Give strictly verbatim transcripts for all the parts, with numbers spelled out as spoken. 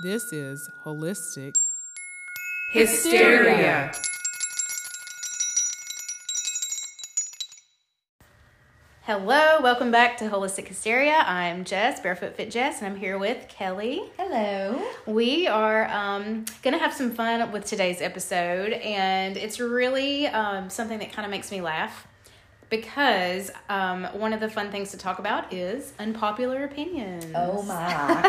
This is Holistic Hysteria. Hello, welcome back to Holistic Hysteria. I'm Jess, Barefoot Fit Jess, and I'm here with Kelly. Hello. We are um, going to have some fun with today's episode, and it's really um, something that kind of makes me laugh. Because um, one of the fun things to talk about is unpopular opinions. Oh, my.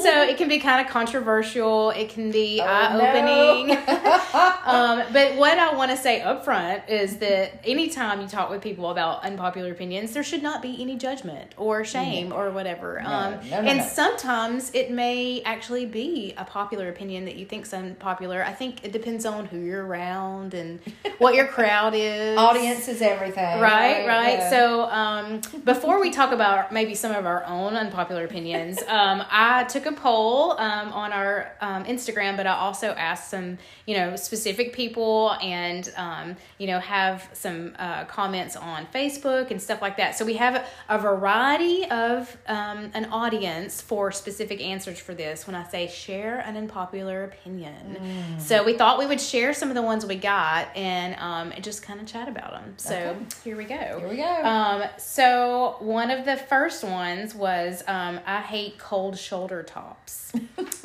So it can be kind of controversial. It can be oh, eye-opening. No. um, but what I want to say up front is that anytime you talk with people about unpopular opinions, there should not be any judgment or shame mm-hmm. or whatever. No, um, no, no, and no. sometimes it may actually be a popular opinion that you think's unpopular. I think it depends on who you're around and what your crowd is. Audience is everything. Right, right. Yeah. So um, before we talk about maybe some of our own unpopular opinions, um, I took a poll um, on our um, Instagram, but I also asked some, you know, specific people and, um, you know, have some uh, comments on Facebook and stuff like that. So we have a variety of um, an audience for specific answers for this when I say share an unpopular opinion. Mm. So we thought we would share some of the ones we got and um, just kind of chat about them. So. Okay. Here we go. Here we go. Um, so one of the first ones was, um, I hate cold shoulder tops.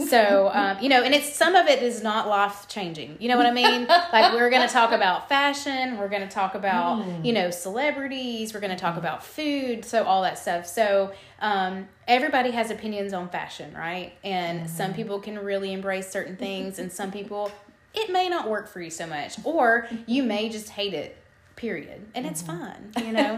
So, um, you know, and it's, some of it is not life changing. You know what I mean? Like we're going to talk about fashion. We're going to talk about, mm. you know, celebrities. We're going to talk about food. So all that stuff. So, um, everybody has opinions on fashion, right? And mm-hmm. some people can really embrace certain things and some people, it may not work for you so much, or you may just hate it. Period. And it's mm-hmm. fine, you know?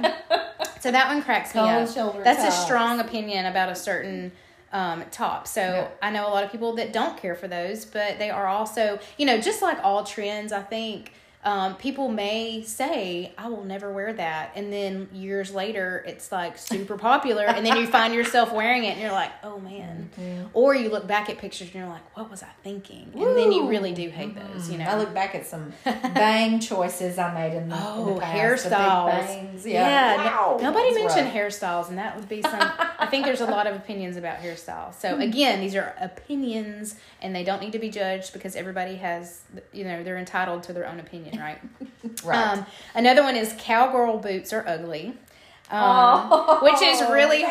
So that one cracks Cold me up. Shoulder That's tops. A strong opinion about a certain um, top. So yeah. I know a lot of people that don't care for those, but they are also, you know, just like all trends, I think um, people may say, I will never wear that. And then years later, it's like super popular. And then you find yourself wearing it and you're like, oh man. Mm-hmm. Or you look back at pictures and you're like, what was I thinking? Woo. And then you really do hate mm-hmm. those, you know. I look back at some bang choices I made in the, oh, in the past. Hairstyles. The big bangs. Yeah. yeah. Wow. No, nobody That's mentioned rough. Hairstyles. And that would be some, I think there's a lot of opinions about hairstyles. So again, these are opinions and they don't need to be judged because everybody has, you know, they're entitled to their own opinion. Right. Right. Um, another one is cowgirl boots are ugly, um, oh, which is really man.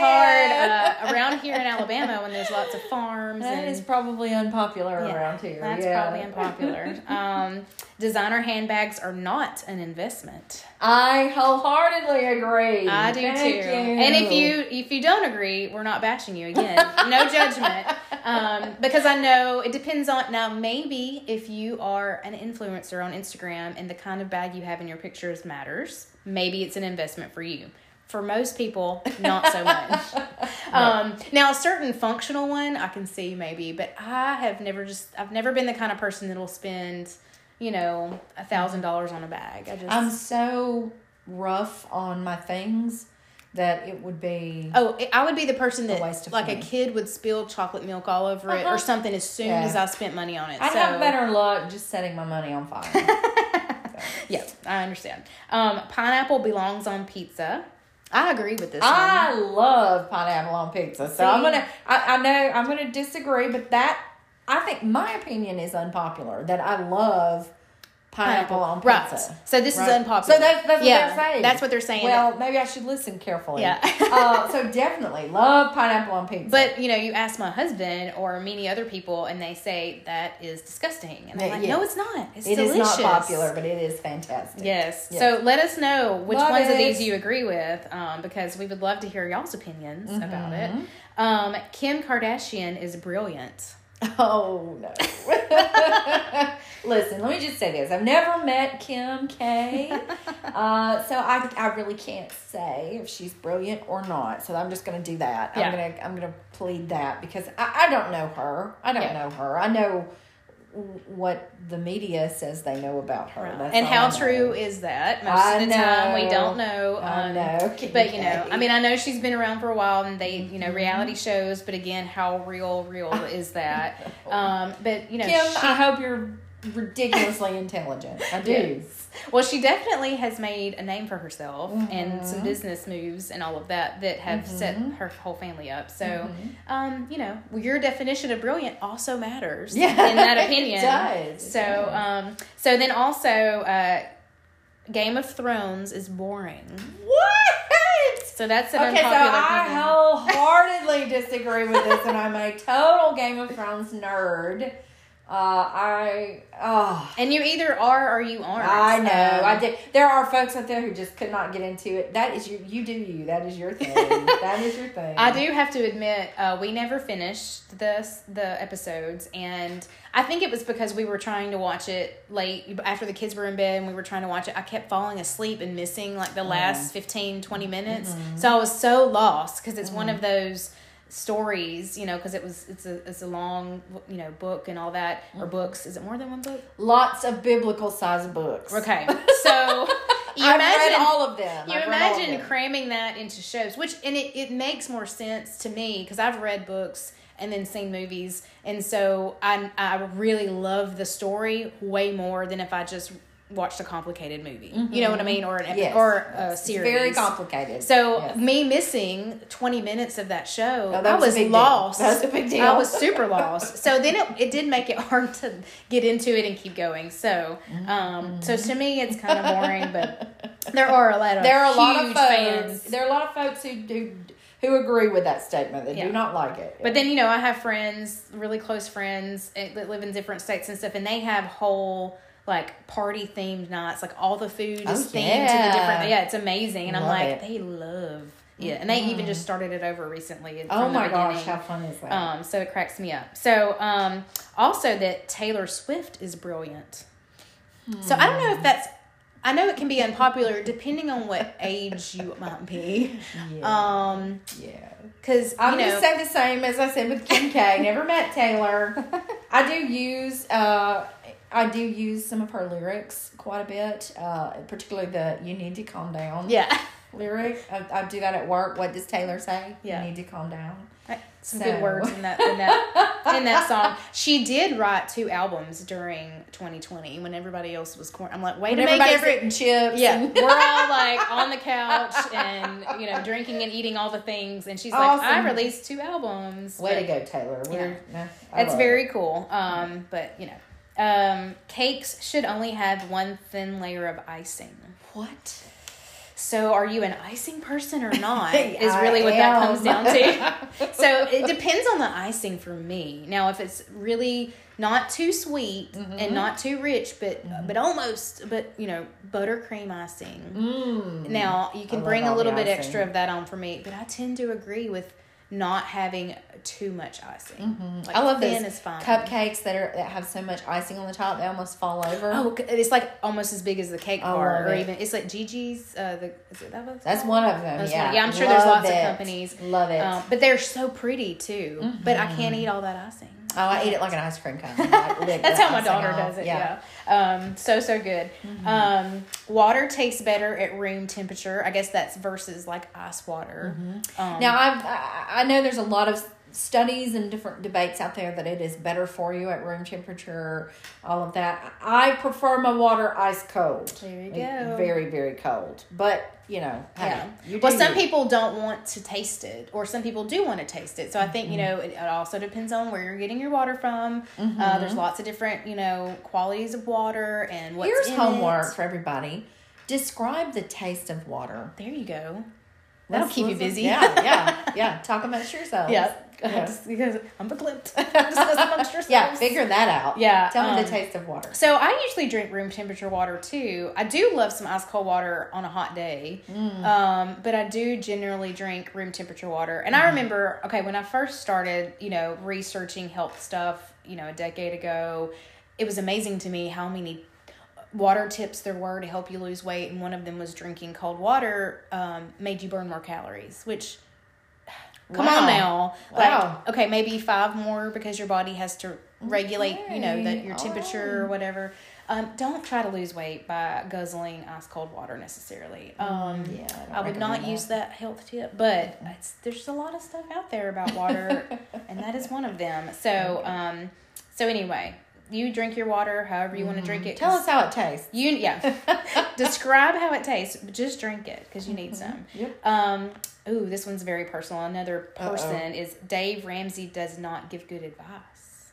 hard uh, around here in Alabama when there's lots of farms. That and, is probably unpopular yeah, around here. That's yeah. probably unpopular. Um, designer handbags are not an investment. I wholeheartedly agree. I do Thank too. You. And if you if you don't agree, we're not bashing you again. No judgment. Um, because I know it depends on, now maybe if you are an influencer on Instagram and the kind of bag you have in your pictures matters, maybe it's an investment for you. For most people, not so much. Um, now a certain functional one I can see maybe, but I have never just, I've never been the kind of person that'll spend, you know, a thousand dollars on a bag. I just, I'm so rough on my things. That it would be... Oh, I would be the person that, a waste of like, money. A kid would spill chocolate milk all over it uh-huh. or something as soon yeah. as I spent money on it. I'd so. have better luck just setting my money on fire. So. Yeah, I understand. Um, pineapple belongs on pizza. I agree with this I one. I love pineapple on pizza. So See? I'm going to... I know I'm going to disagree, but that... I think my opinion is unpopular, that I love... Pineapple on pizza. Right. So this right. is unpopular. So that, that's yeah. what they're saying. That's what they're saying. Well, maybe I should listen carefully. Yeah. uh, so definitely love pineapple on pizza. But, you know, you ask my husband or many other people, and they say that is disgusting. And I'm like, yes. no, it's not. It's it delicious. It is not popular, but it is fantastic. Yes. yes. So let us know which love ones it. of these you agree with, um, because we would love to hear y'all's opinions mm-hmm. about it. Um, Kim Kardashian is brilliant. Oh, no. Listen, let me just say this. I've never met Kim K. Uh, so I I really can't say if she's brilliant or not. So I'm just going to do that. Yeah. I'm going to I'm gonna plead that because I, I don't know her. I don't yeah. know her. I know what the media says they know about her. Right. And how true is that? Most I of the know. time we don't know. Um, I know. Kim but, you know, K. I mean, I know she's been around for a while and they, you know, mm-hmm. reality shows. But, again, how real, real is that? Um, but, you know. Kim, she, I hope you're ridiculously intelligent. I do. Yes. Well, she definitely has made a name for herself mm-hmm. and some business moves and all of that that have mm-hmm. set her whole family up. So, mm-hmm. um, you know, your definition of brilliant also matters yeah. in that opinion. It does. So, yeah. um, so then also, uh, Game of Thrones is boring. What? So that's an okay, unpopular so I opinion. Wholeheartedly disagree with this, and I'm a total Game of Thrones nerd. Uh, I, oh. And you either are or you aren't. I know. So. I did. There are folks out there who just could not get into it. That is your, you do you. That is your thing. That is your thing. I do have to admit, uh, we never finished this, the episodes. And I think it was because we were trying to watch it late after the kids were in bed and we were trying to watch it. I kept falling asleep and missing like the last mm. fifteen, twenty minutes. Mm-hmm. So I was so lost because it's mm. one of those stories, you know, because it was it's a it's a long, you know, book and all that, or books. Is it more than one book? Lots of biblical size books. Okay, so you I've imagine read all of them. You I've imagine them. Cramming that into shows, which and it it makes more sense to me because I've read books and then seen movies, and so I I really love the story way more than if I just watched a complicated movie. Mm-hmm. You know what I mean? Or an epi- yes. or a series. It's very complicated. So yes. me missing twenty minutes of that show, no, that I was, was lost. Deal. That was a big deal. I was super lost. So then it, it did make it hard to get into it and keep going. So um, mm-hmm. so to me it's kind of boring, but there are a lot of there are a lot of folks, fans. There are a lot of folks who do who agree with that statement. They yeah. do not like it. But then, you know, I have friends, really close friends that live in different states and stuff, and they have whole like party themed nights, like all the food is oh, themed yeah. to the different. Yeah, it's amazing, and love I'm like, it. They love yeah, and they mm. even just started it over recently. Oh my gosh, how fun is that? Um, so it cracks me up. So um, also that Taylor Swift is brilliant. Mm. So I don't know if that's. I know it can be unpopular depending on what age you might be. Yeah. Um, yeah. Because I'm going to say the same as I said with Kim K. Never met Taylor. I do use. Uh, I do use some of her lyrics quite a bit, uh, particularly the "You need to calm down" yeah. lyric. I, I do that at work. What does Taylor say? Yeah. You need to calm down. Some so. Good words in that in that in that song. She did write two albums during twenty twenty when everybody else was corn. I'm like, wait, to make everybody's eating chips. Yeah, and we're all like on the couch and you know drinking and eating all the things. And she's awesome. Like, I released two albums. Way but, to go, Taylor. We're, yeah, nah, it's very it. Cool. Um, but you know. Um, cakes should only have one thin layer of icing. What? So are you an icing person or not is really I what am. That comes down to. So it depends on the icing for me. Now, if it's really not too sweet mm-hmm. and not too rich, but mm-hmm. but almost, but, you know, buttercream icing. Mm. Now, you can I bring a little bit extra of that on for me, but I tend to agree with not having too much icing. Mm-hmm. Like I love thin those is fine. Cupcakes that are that have so much icing on the top they almost fall over. Oh, it's like almost as big as the cake oh, bar, or it. Even it's like Gigi's. Uh, the is it that one? That's one of them. That's yeah, one. Yeah. I'm sure love there's lots it. Of companies. Love it, um, but they're so pretty too. Mm-hmm. But I can't eat all that icing. Oh, I eat it like an ice cream cone. That's how my daughter off. Does it. Yeah, yeah. Um, so so good. Mm-hmm. Um, water tastes better at room temperature. I guess that's versus like ice water. Mm-hmm. Um, now I've, I I know there's a lot of studies and different debates out there that it is better for you at room temperature, all of that. I prefer my water ice cold. There you go. Very very cold, but. You know, yeah. Hey, you well, some it. People don't want to taste it, or some people do want to taste it. So I think, mm-hmm. you know, it, it also depends on where you're getting your water from. Mm-hmm. Uh, there's lots of different, you know, qualities of water and what's Here's in homework it. For everybody. Describe the taste of water. There you go. That'll let's, keep let's, you busy. Yeah, yeah, yeah. Talk amongst yourselves. Yeah. Yes. Because I'm verklempt. Yeah, figure that out. Yeah. Tell um, me the taste of water. So I usually drink room temperature water too. I do love some ice cold water on a hot day. Mm. Um, but I do generally drink room temperature water. And mm. I remember, okay, when I first started, you know, researching health stuff, you know, a decade ago, it was amazing to me how many water tips there were to help you lose weight. And one of them was drinking cold water um, made you burn more calories, which... Come wow. on now. Wow. Like, okay, maybe five more because your body has to regulate, okay. you know, that your temperature oh. or whatever. Um, don't try to lose weight by guzzling ice cold water necessarily. Um, yeah, I, I would not that. use that health tip, but it's, there's a lot of stuff out there about water, and that is one of them. So, um, so anyway, you drink your water however you mm. want to drink it. Tell us how it tastes. You yeah. Describe how it tastes, but just drink it because you need mm-hmm. some. Yep. Um. Ooh, this one's very personal. Another person Uh-oh. is Dave Ramsey does not give good advice.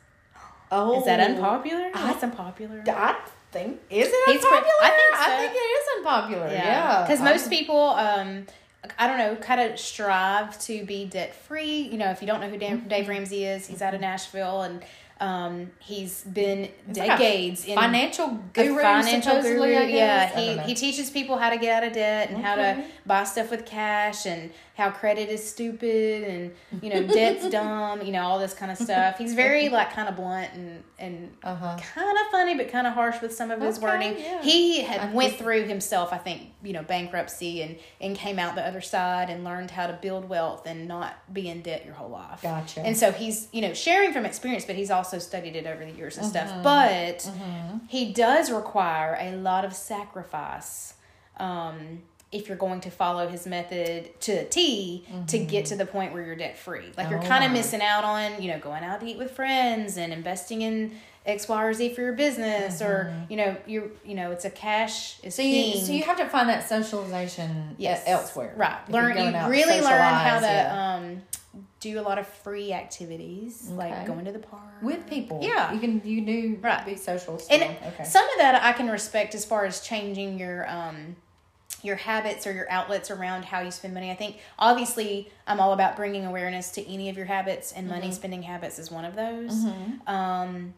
Oh, is that unpopular? I, That's unpopular. I think is it He's unpopular? Pre- I think so. I think it is unpopular. Yeah, because yeah. most people. Um, I don't know, kind of strive to be debt-free. You know, if you don't know who Dave, Dave Ramsey is, he's out of Nashville, and um, he's been it's decades like in... Financial guru, financial guru. Yeah, he, he teaches people how to get out of debt and okay. how to buy stuff with cash and how credit is stupid and, you know, debt's dumb, you know, all this kind of stuff. He's very, like, kind of blunt and, and uh-huh. kind of funny but kind of harsh with some of his okay, wording. Yeah. He had went through himself, I think, you know, bankruptcy and, and came out the other side and learned how to build wealth and not be in debt your whole life. Gotcha. And so he's, you know, sharing from experience, but he's also studied it over the years and mm-hmm. stuff. But mm-hmm. he does require a lot of sacrifice, um... if you're going to follow his method to a T mm-hmm. to get to the point where you're debt free. Like oh, you're kind of missing out on, you know, going out to eat with friends and investing in X, Y, or Z for your business mm-hmm. or, you know, you're, you know, it's a cash. It's so you, so you have to find that socialization yes. elsewhere. Right. Learn, you really learn how to, yeah. um, do a lot of free activities okay. like going to the park with people. Yeah, you can you do right. be social. Still. And okay. some of that I can respect as far as changing your, um, your habits or your outlets around how you spend money. I think, obviously, I'm all about bringing awareness to any of your habits, and mm-hmm. money spending habits is one of those. Mm-hmm. Um,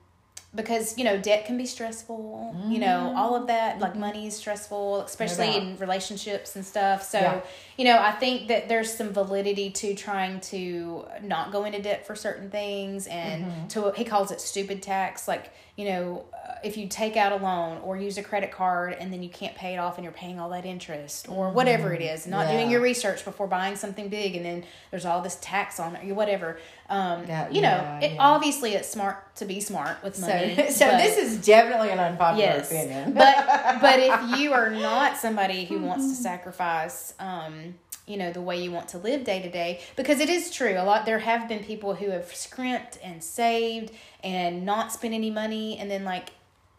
because, you know, debt can be stressful. Mm-hmm. You know, all of that. Mm-hmm. Like, money is stressful, especially no doubt. in relationships and stuff. So, yeah. you know, I think that there's some validity to trying to not go into debt for certain things. And mm-hmm. to he calls it stupid tax. Like, you know... if you take out a loan or use a credit card and then you can't pay it off and you're paying all that interest or whatever it is, not yeah. doing your research before buying something big and then there's all this tax on it or whatever. Um, that, you know, yeah, it, yeah. obviously it's smart to be smart with money. So, so but, this is definitely an unpopular yes, opinion. but but if you are not somebody who wants to sacrifice, um, you know, the way you want to live day to day, because it is true. A lot, there have been people who have scrimped and saved and not spent any money and then like,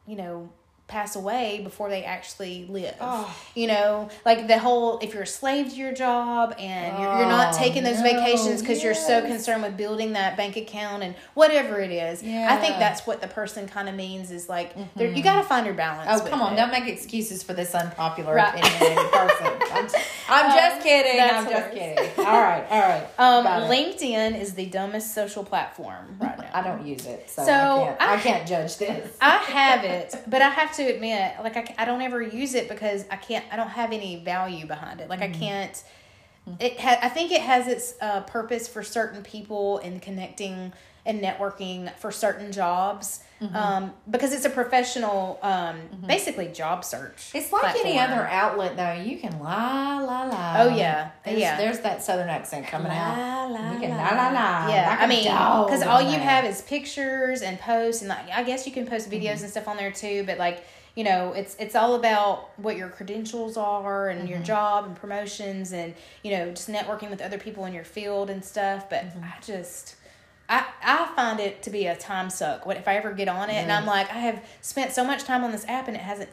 you know, pass away before they actually live. Oh. You know, like the whole, if you're a slave to your job and oh, you're, you're not taking those no, vacations because yes. you're so concerned with building that bank account and whatever it is. Yeah. I think that's what the person kind of means is like, mm-hmm. you got to find your balance. Oh, come on. It. Don't make excuses for this unpopular right. opinion in person. I'm, just, I'm um, just kidding. I'm just worse. kidding. All right. All right. Um, LinkedIn is the dumbest social platform right now. I don't use it. So, so I, can't, I, I can't judge this. I have it, but I have to to admit, like I, I don't ever use it because I can't, I don't have any value behind it. Like mm-hmm. I can't, it ha, I think it has its uh, purpose for certain people in connecting and networking for certain jobs. Mm-hmm. Um, because it's a professional, um, mm-hmm. basically job search. It's like platform. Any other outlet though. You can lie, lie, lie. Oh yeah. There's, yeah. there's that Southern accent coming lie, out. Lie, you can lie, lie, lie. Yeah. Like I mean, cause all you have is pictures and posts and like, I guess you can post videos mm-hmm. and stuff on there too, but like, you know, it's, it's all about what your credentials are and mm-hmm. your job and promotions and, you know, just networking with other people in your field and stuff. But mm-hmm. I just... I, I find it to be a time suck. What if I ever get on it mm. and I'm like, I have spent so much time on this app and it hasn't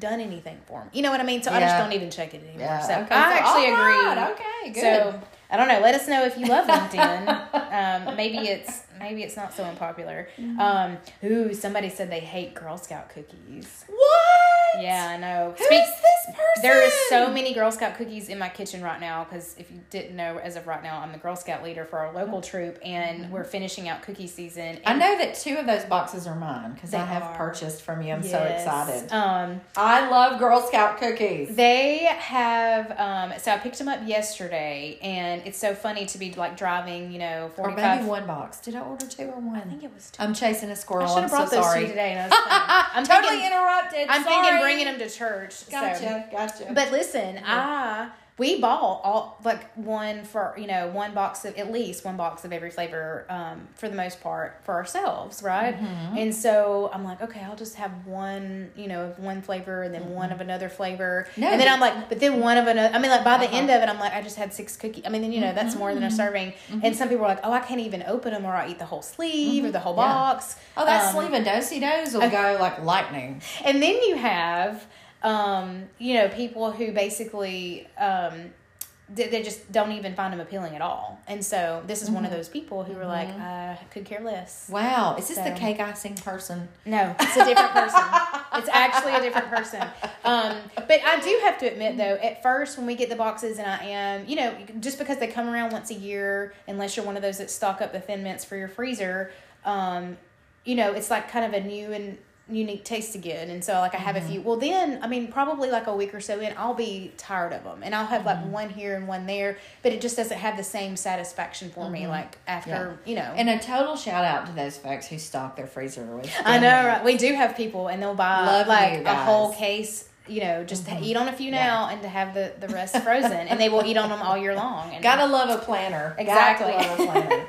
done anything for me. You know what I mean? So yeah. I just don't even check it anymore. Yeah. So okay. I so, actually all right. agree. Okay, good. So I don't know. Let us know if you love LinkedIn. um, maybe it's maybe it's not so unpopular. Mm-hmm. Um, ooh, somebody said they hate Girl Scout cookies. What? Yeah, I know. Who Spe- is this person? There is so many Girl Scout cookies in my kitchen right now because if you didn't know, as of right now, I'm the Girl Scout leader for our local oh. troop, and mm-hmm. we're finishing out cookie season. And I know that two of those boxes are mine because I have are. purchased from you. I'm yes. so excited. Um, I love Girl Scout cookies. They have, um, so I picked them up yesterday, and it's so funny to be like driving, you know, forty-five. Or maybe one box. Did I order two or one? I think it was two. I'm chasing a squirrel. I should have brought so those sorry. two today. And I was I'm totally thinking, interrupted. I'm sorry. thinking bringing them to church. Gotcha. So. Gotcha. But listen, yeah. I We bought all like one for, you know, one box of, at least one box of every flavor, um, for the most part, for ourselves, right? Mm-hmm. And so I'm like, okay, I'll just have one, you know, of one flavor and then mm-hmm. one of another fother. No, and then I'm like, but then one of another, I mean, like by the uh-huh. end of it, I'm like, I just had six cookies. I mean, then, you know, that's more than a serving. Mm-hmm. And some people are like, oh, I can't even open them, or I'll eat the whole sleeve mm-hmm. or the whole yeah. box. Oh, that um, sleeve of do-si-dos will okay. go like lightning. And then you have, um, you know, people who basically, um, they, they just don't even find them appealing at all. And so this is mm-hmm. one of those people who were like, mm-hmm. I could care less. Wow. Is this so. The cake icing person? No, it's a different person. It's actually a different person. Um, but I do have to admit, though, at first when we get the boxes, and I am, you know, just because they come around once a year, unless you're one of those that stock up the Thin Mints for your freezer, um, you know, it's like kind of a new and unique taste again. And so like I have mm-hmm. a few, well then, I mean, probably like a week or so in, I'll be tired of them, and I'll have mm-hmm. like one here and one there, but it just doesn't have the same satisfaction for mm-hmm. me, like after, yeah. you know. And a total shout out to those folks who stock their freezer with. I know, right? We do have people, and they'll buy Love like a whole case, you know, just mm-hmm. to eat on a few now yeah. and to have the, the rest frozen, and they will eat on them all year long. And gotta love a planner. Exactly. Gotta love a planner.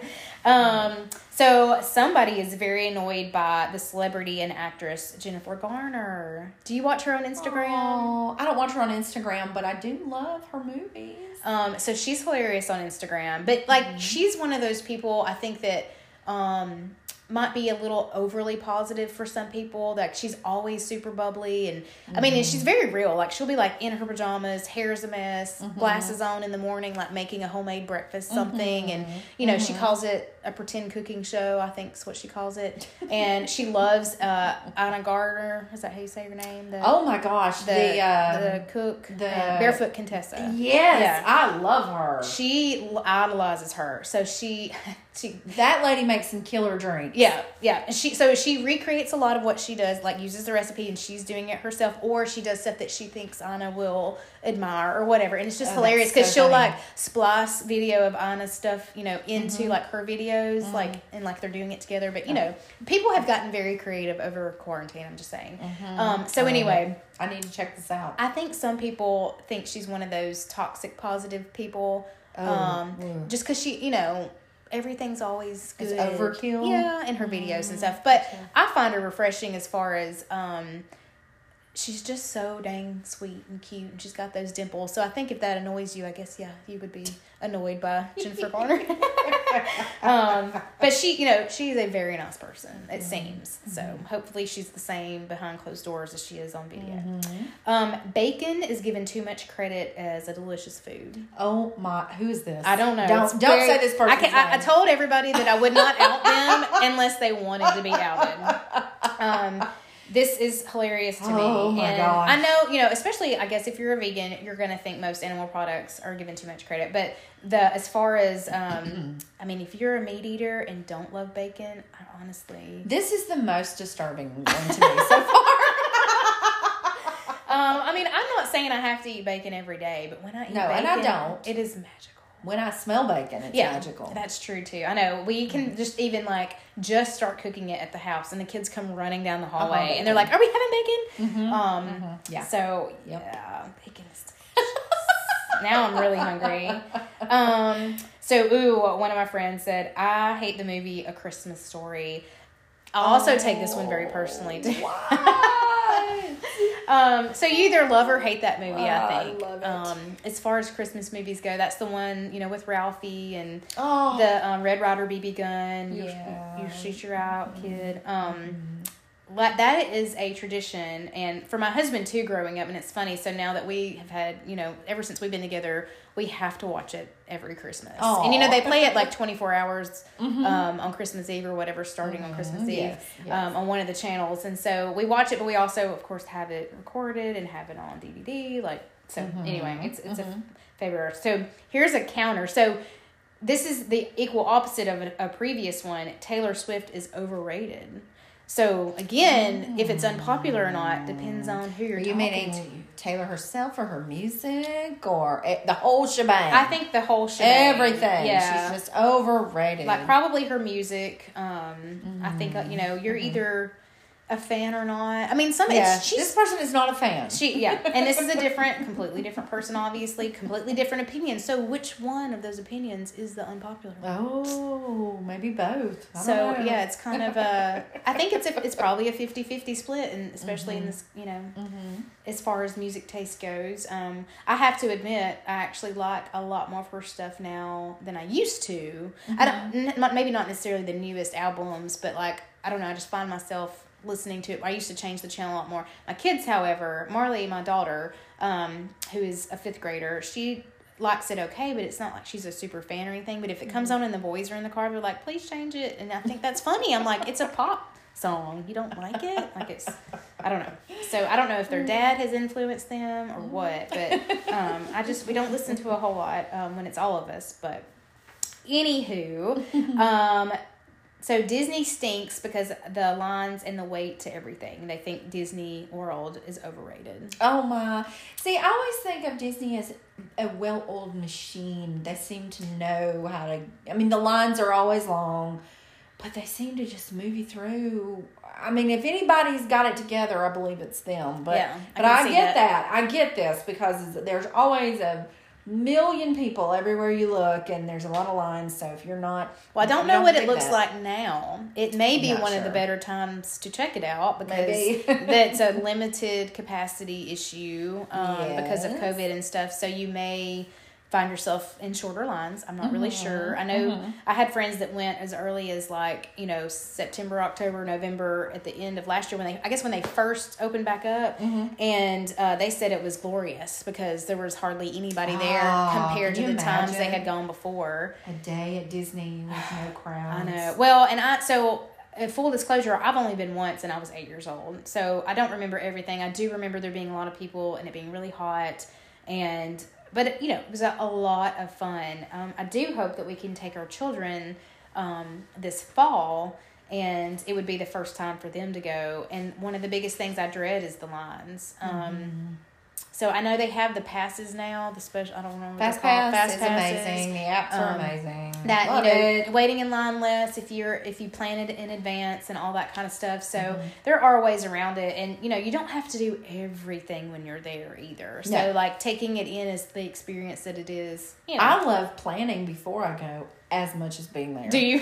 um, So, somebody is very annoyed by the celebrity and actress Jennifer Garner. Do you watch her on Instagram? Oh, I don't watch her on Instagram, but I do love her movies. Um, so, she's hilarious on Instagram. But, like, mm-hmm. she's one of those people, I think, that um, might be a little overly positive for some people. Like, she's always super bubbly. And, mm-hmm. I mean, and she's very real. Like, she'll be, like, in her pajamas, hair's a mess, mm-hmm. glasses on in the morning, like, making a homemade breakfast something. Mm-hmm. And, you know, mm-hmm. she calls it a pretend cooking show, I think is what she calls it. And she loves uh, Anna Gardner. Is that how you say her name? The, oh, my gosh. The the, um, the cook. The Barefoot Contessa. Yes. Yeah. I love her. She idolizes her. So she... she that lady makes some killer drinks. Yeah. Yeah. She So she recreates a lot of what she does, like uses the recipe, and she's doing it herself. Or she does stuff that she thinks Anna will admire or whatever. And it's just oh, hilarious because so she'll, funny. like, splice video of Anna's stuff, you know, into, mm-hmm. like, her video. Mm-hmm. Like, and like they're doing it together, but you know, people have gotten very creative over quarantine. I'm just saying. Mm-hmm. Um, so anyway, I need to check this out. I think some people think she's one of those toxic positive people, oh, um, mm. just because she, you know, everything's always good. It's overkill, yeah, in her videos mm-hmm. and stuff. But yeah. I find her refreshing as far as um, she's just so dang sweet and cute, and she's got those dimples. So I think if that annoys you, I guess yeah, you would be annoyed by Jennifer Garner. um, but she, you know, she's a very nice person, it mm-hmm. seems. So mm-hmm. hopefully she's the same behind closed doors as she is on video. Mm-hmm. Um, bacon is given too much credit as a delicious food. Oh my, who is this? I don't know. Don't, don't very, say this person's I, can, I, I told everybody that I would not out them unless they wanted to be outed. Um, this is hilarious to me. Oh my and gosh. I know, you know, especially I guess if you're a vegan, you're going to think most animal products are given too much credit. But the as far as, um, I mean, if you're a meat eater and don't love bacon, I honestly... This is the most disturbing one to me so far. um, I mean, I'm not saying I have to eat bacon every day, but when I eat no, bacon... No, and I don't. It is magical. When I smell bacon, it's yeah, magical. That's true, too. I know. We can mm. just even, like, just start cooking it at the house, and the kids come running down the hallway, uh-huh, and they're like, are we having bacon? Mm-hmm, um, mm-hmm. Yeah. So, yep. yeah, bacon is delicious. Now I'm really hungry. Um, so, ooh, one of my friends said, I hate the movie A Christmas Story. I'll also oh, take this one very personally, too. Why? Um, so you either love or hate that movie, oh, I think. I love it. Um, as far as Christmas movies go, that's the one, you know, with Ralphie and oh. the um, Red Ryder B B gun. Yeah. You, you shoot your out, mm-hmm. kid. Um, mm-hmm. like, that is a tradition. And for my husband, too, growing up. And it's funny. So now that we have had, you know, ever since we've been together, we have to watch it every Christmas. Aww. And, you know, they play it like twenty-four hours mm-hmm. um, on Christmas Eve or whatever, starting mm-hmm. on Christmas Eve yes, yes. Um, on one of the channels. And so we watch it, but we also, of course, have it recorded and have it on D V D. Like, so mm-hmm. anyway, it's it's mm-hmm. a favorite. So here's a counter. So this is the equal opposite of a, a previous one. Taylor Swift is overrated. So, again, mm. if it's unpopular or not depends on who you're you talking to. You mean Taylor herself or her music or it, the whole shebang? I think the whole shebang. Everything. Yeah. She's just overrated. Like, probably her music. Um, mm. I think, you know, you're mm-hmm. either... a fan or not. I mean, some yeah, it's, she's, this person is not a fan. She yeah, and this is a different, completely different person. Obviously, completely different opinion. So, which one of those opinions is the unpopular one? Oh, maybe both. I so don't know. Yeah, it's kind of a. I think it's a, it's probably a fifty-fifty split, and especially mm-hmm. in this, you know, mm-hmm. as far as music taste goes. Um, I have to admit, I actually like a lot more of her stuff now than I used to. Mm-hmm. I don't maybe not necessarily the newest albums, but like I don't know, I just find myself listening to it. I used to change the channel a lot more. My kids, however, Marley, my daughter, um, who is a fifth grader, she likes it okay, but it's not like she's a super fan or anything. But if it comes on and the boys are in the car, they're like, please change it. And I think that's funny. I'm like, it's a pop song. You don't like it? Like it's, I don't know. So I don't know if their dad has influenced them or what, but um, I just, we don't listen to a whole lot um, when it's all of us. But anywho, um, so Disney stinks because the lines and the weight to everything. They think Disney World is overrated. Oh, my. See, I always think of Disney as a well-oiled machine. They seem to know how to... I mean, the lines are always long, but they seem to just move you through. I mean, if anybody's got it together, I believe it's them. But, yeah, I but I get that. that. I get this because there's always a... million people everywhere you look, and there's a lot of lines. So if you're not, well, I don't know don't what it looks that. like now. It may be one sure. of the better times to check it out because that's a limited capacity issue um, yes. because of COVID and stuff. So you may find yourself in shorter lines. I'm not mm-hmm. really sure. I know mm-hmm. I had friends that went as early as like you know September, October, November at the end of last year when they I guess when they first opened back up, mm-hmm. and uh, they said it was glorious because there was hardly anybody there oh, compared to the times they had gone before. A day at Disney with no crowds. I know. Well, and I so. Full disclosure, I've only been once and I was eight years old, so I don't remember everything. I do remember there being a lot of people and it being really hot and. But, you know, it was a, a lot of fun. Um, I do hope that we can take our children um, this fall, and it would be the first time for them to go. And one of the biggest things I dread is the lines. Um, mm-hmm. So I know they have the passes now, the special, I don't know what Fast pass Fast is passes. Amazing. The apps are um, amazing. That, Love you know, it. waiting in line less if you're, if you plan it in advance and all that kind of stuff. So mm-hmm. there are ways around it. And, you know, you don't have to do everything when you're there either. So, no. like, taking it in is the experience that it is. You know. I love planning before I go as much as being there. Do you?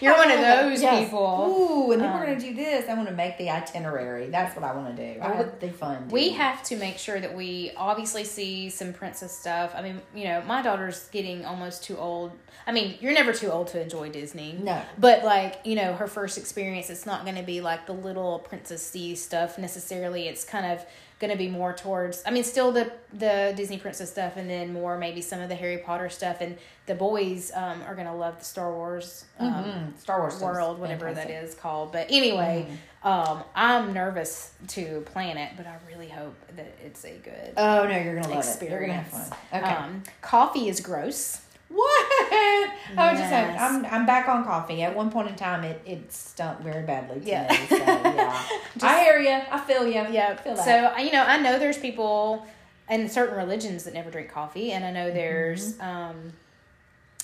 You're I one of those yes. people. Ooh, and then um, we're going to do this. I want to make the itinerary. That's what I want to do. I want the fun. We have to make sure that we obviously see some princess stuff. I mean, you know, my daughter's getting almost too old. I mean, you're never too old to enjoy Disney. No. But, like, you know, her first experience, it's not going to be, like, the little princess-y stuff necessarily. It's kind of... going to be more towards, I mean, still the, the Disney princess stuff and then more maybe some of the Harry Potter stuff. And the boys um, are going to love the Star Wars um, mm-hmm. Star Wars world, whatever fantastic. that is called. But anyway, mm-hmm. um, I'm nervous to plan it, but I really hope that it's a good Oh, no, you're going to love experience. it. You're going to have fun. Okay. Um, coffee is gross. What? Yes. I was just saying, I'm I'm back on coffee. At one point in time, it, it stunk very badly to yeah. me. So, yeah. just, I hear you. I feel you. Yeah. Feel that. So, you know, I know there's people in certain religions that never drink coffee. And I know there's, mm-hmm. um,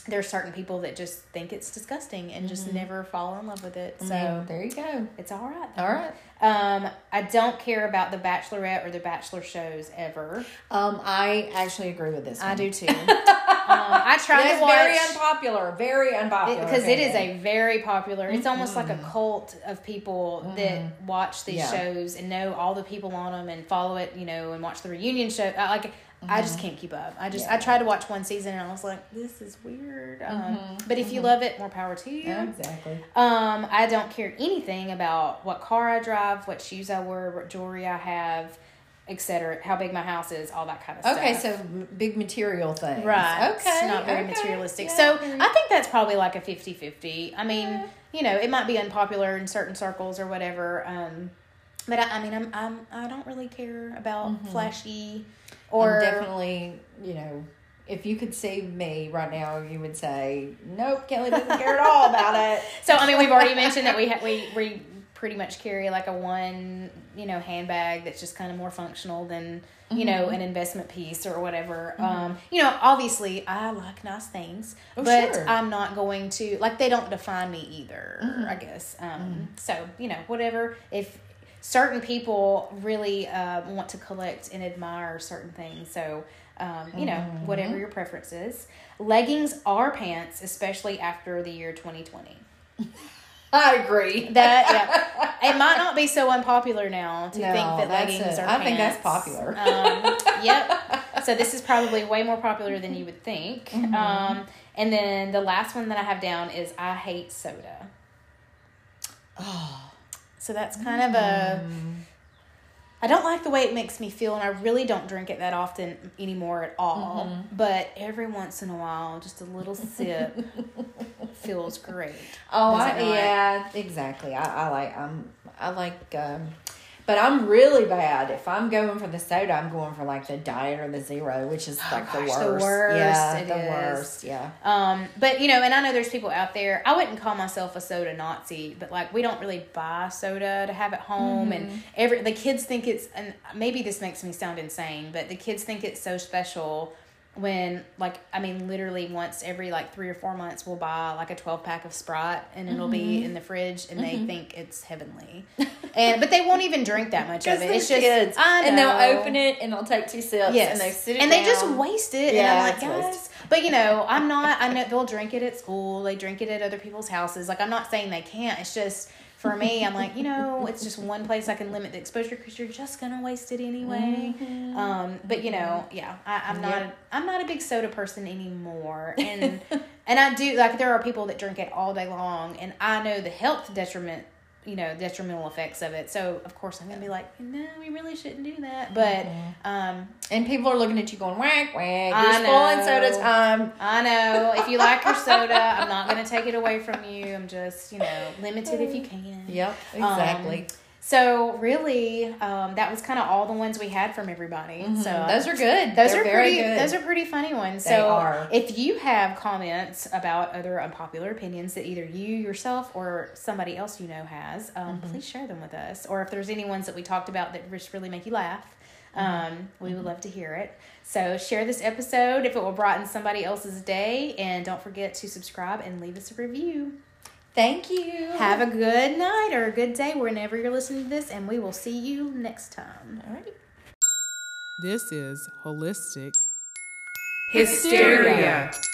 there's certain people that just think it's disgusting and mm-hmm. just never fall in love with it. So, mm-hmm. there you go. It's all right. All right. Um, I don't care about The Bachelorette or The Bachelor shows ever. Um, I actually agree with this one. I do, too. Um, I try it to watch. It's very unpopular. Very unpopular. Because it, it is a very popular. It's almost mm-hmm. like a cult of people mm-hmm. that watch these yeah. shows and know all the people on them and follow it, you know, and watch the reunion show. I, like, mm-hmm. I just can't keep up. I just, yeah. I tried to watch one season and I was like, this is weird. Mm-hmm. Um, but if mm-hmm. you love it, more power to you. Yeah, exactly. Um, I don't care anything about what car I drive, what shoes I wear, what jewelry I have. Etc. How big my house is, all that kind of okay, stuff. Okay, so big material things. Right. Okay. It's not very okay. materialistic. Yeah, so very... I think that's probably like a fifty-fifty. I mean, yeah. you know, it might be unpopular in certain circles or whatever. Um, but I, I mean, I'm, I'm, I don't really care about mm-hmm. flashy or I'm definitely, you know. If you could see me right now, you would say, nope, Kelly doesn't care at all about it. So, I mean, we've already mentioned that we ha- we we pretty much carry like a one, you know, handbag that's just kind of more functional than mm-hmm. you know, an investment piece or whatever. Mm-hmm. Um, you know, obviously I like nice things, oh, but sure. I'm not going to, like, they don't define me either, mm-hmm. I guess. Um, mm-hmm. So, you know, whatever, if certain people really uh, want to collect and admire certain things. So, um, you know, mm-hmm. whatever your preference is. Leggings are pants, especially after the year twenty twenty. I agree. That yeah. It might not be so unpopular now to no, think that leggings a, are I pants. I think that's popular. Um, yep. So this is probably way more popular than you would think. Mm-hmm. Um, and then the last one that I have down is I hate soda. Oh. So that's kind mm. of a... I don't like the way it makes me feel, and I really don't drink it that often anymore at all. Mm-hmm. But every once in a while, just a little sip feels great. Oh, I, yeah, exactly. I, I like, um, I like, um, but I'm really bad. If I'm going for the soda, I'm going for like the diet or the zero, which is like oh, the gosh, worst. The worst. Yeah, it the is. worst. Yeah. Um, but you know, and I know there's people out there. I wouldn't call myself a soda Nazi, but like we don't really buy soda to have at home, mm-hmm. and every the kids think it's. And maybe this makes me sound insane, but the kids think it's so special. When, like, I mean, literally once every, like, three or four months, we'll buy, like, a twelve-pack of Sprite, and it'll mm-hmm. be in the fridge, and mm-hmm. they think it's heavenly. and But they won't even drink that much of it. It's just, kids. I know. And they'll open it, and they'll take two sips, yes. and they sit it and down. And they just waste it, yeah, and I'm like, guys. Wasted. But, you know, I'm not, I know they'll drink it at school, they drink it at other people's houses. Like, I'm not saying they can't, it's just... For me, I'm like, you know, it's just one place I can limit the exposure because you're just gonna waste it anyway. Mm-hmm. Um, but you know, yeah, I, I'm not, yep. I'm not a big soda person anymore, and and I do like there are people that drink it all day long, and I know the health detriment, you know, detrimental effects of it. So of course I'm gonna be like, no, we really shouldn't do that. But mm-hmm. um, and people are looking at you going whack whack. You're spoiling soda time. I know. If you like your soda, I'm not gonna take it away from you. I'm just you know limited if you can. Yep, exactly. Um, so really, um, that was kind of all the ones we had from everybody. Mm-hmm. So those are good. Those They're are very pretty. Good. Those are pretty funny ones. They so are. If you have comments about other unpopular opinions that either you yourself or somebody else you know has, um, mm-hmm. please share them with us. Or if there's any ones that we talked about that just really make you laugh, um, mm-hmm. we would love to hear it. So share this episode if it will brighten somebody else's day, and don't forget to subscribe and leave us a review. Thank you. Have a good night or a good day whenever you're listening to this, and we will see you next time. All right. This is Holistic Hysteria. Hysteria.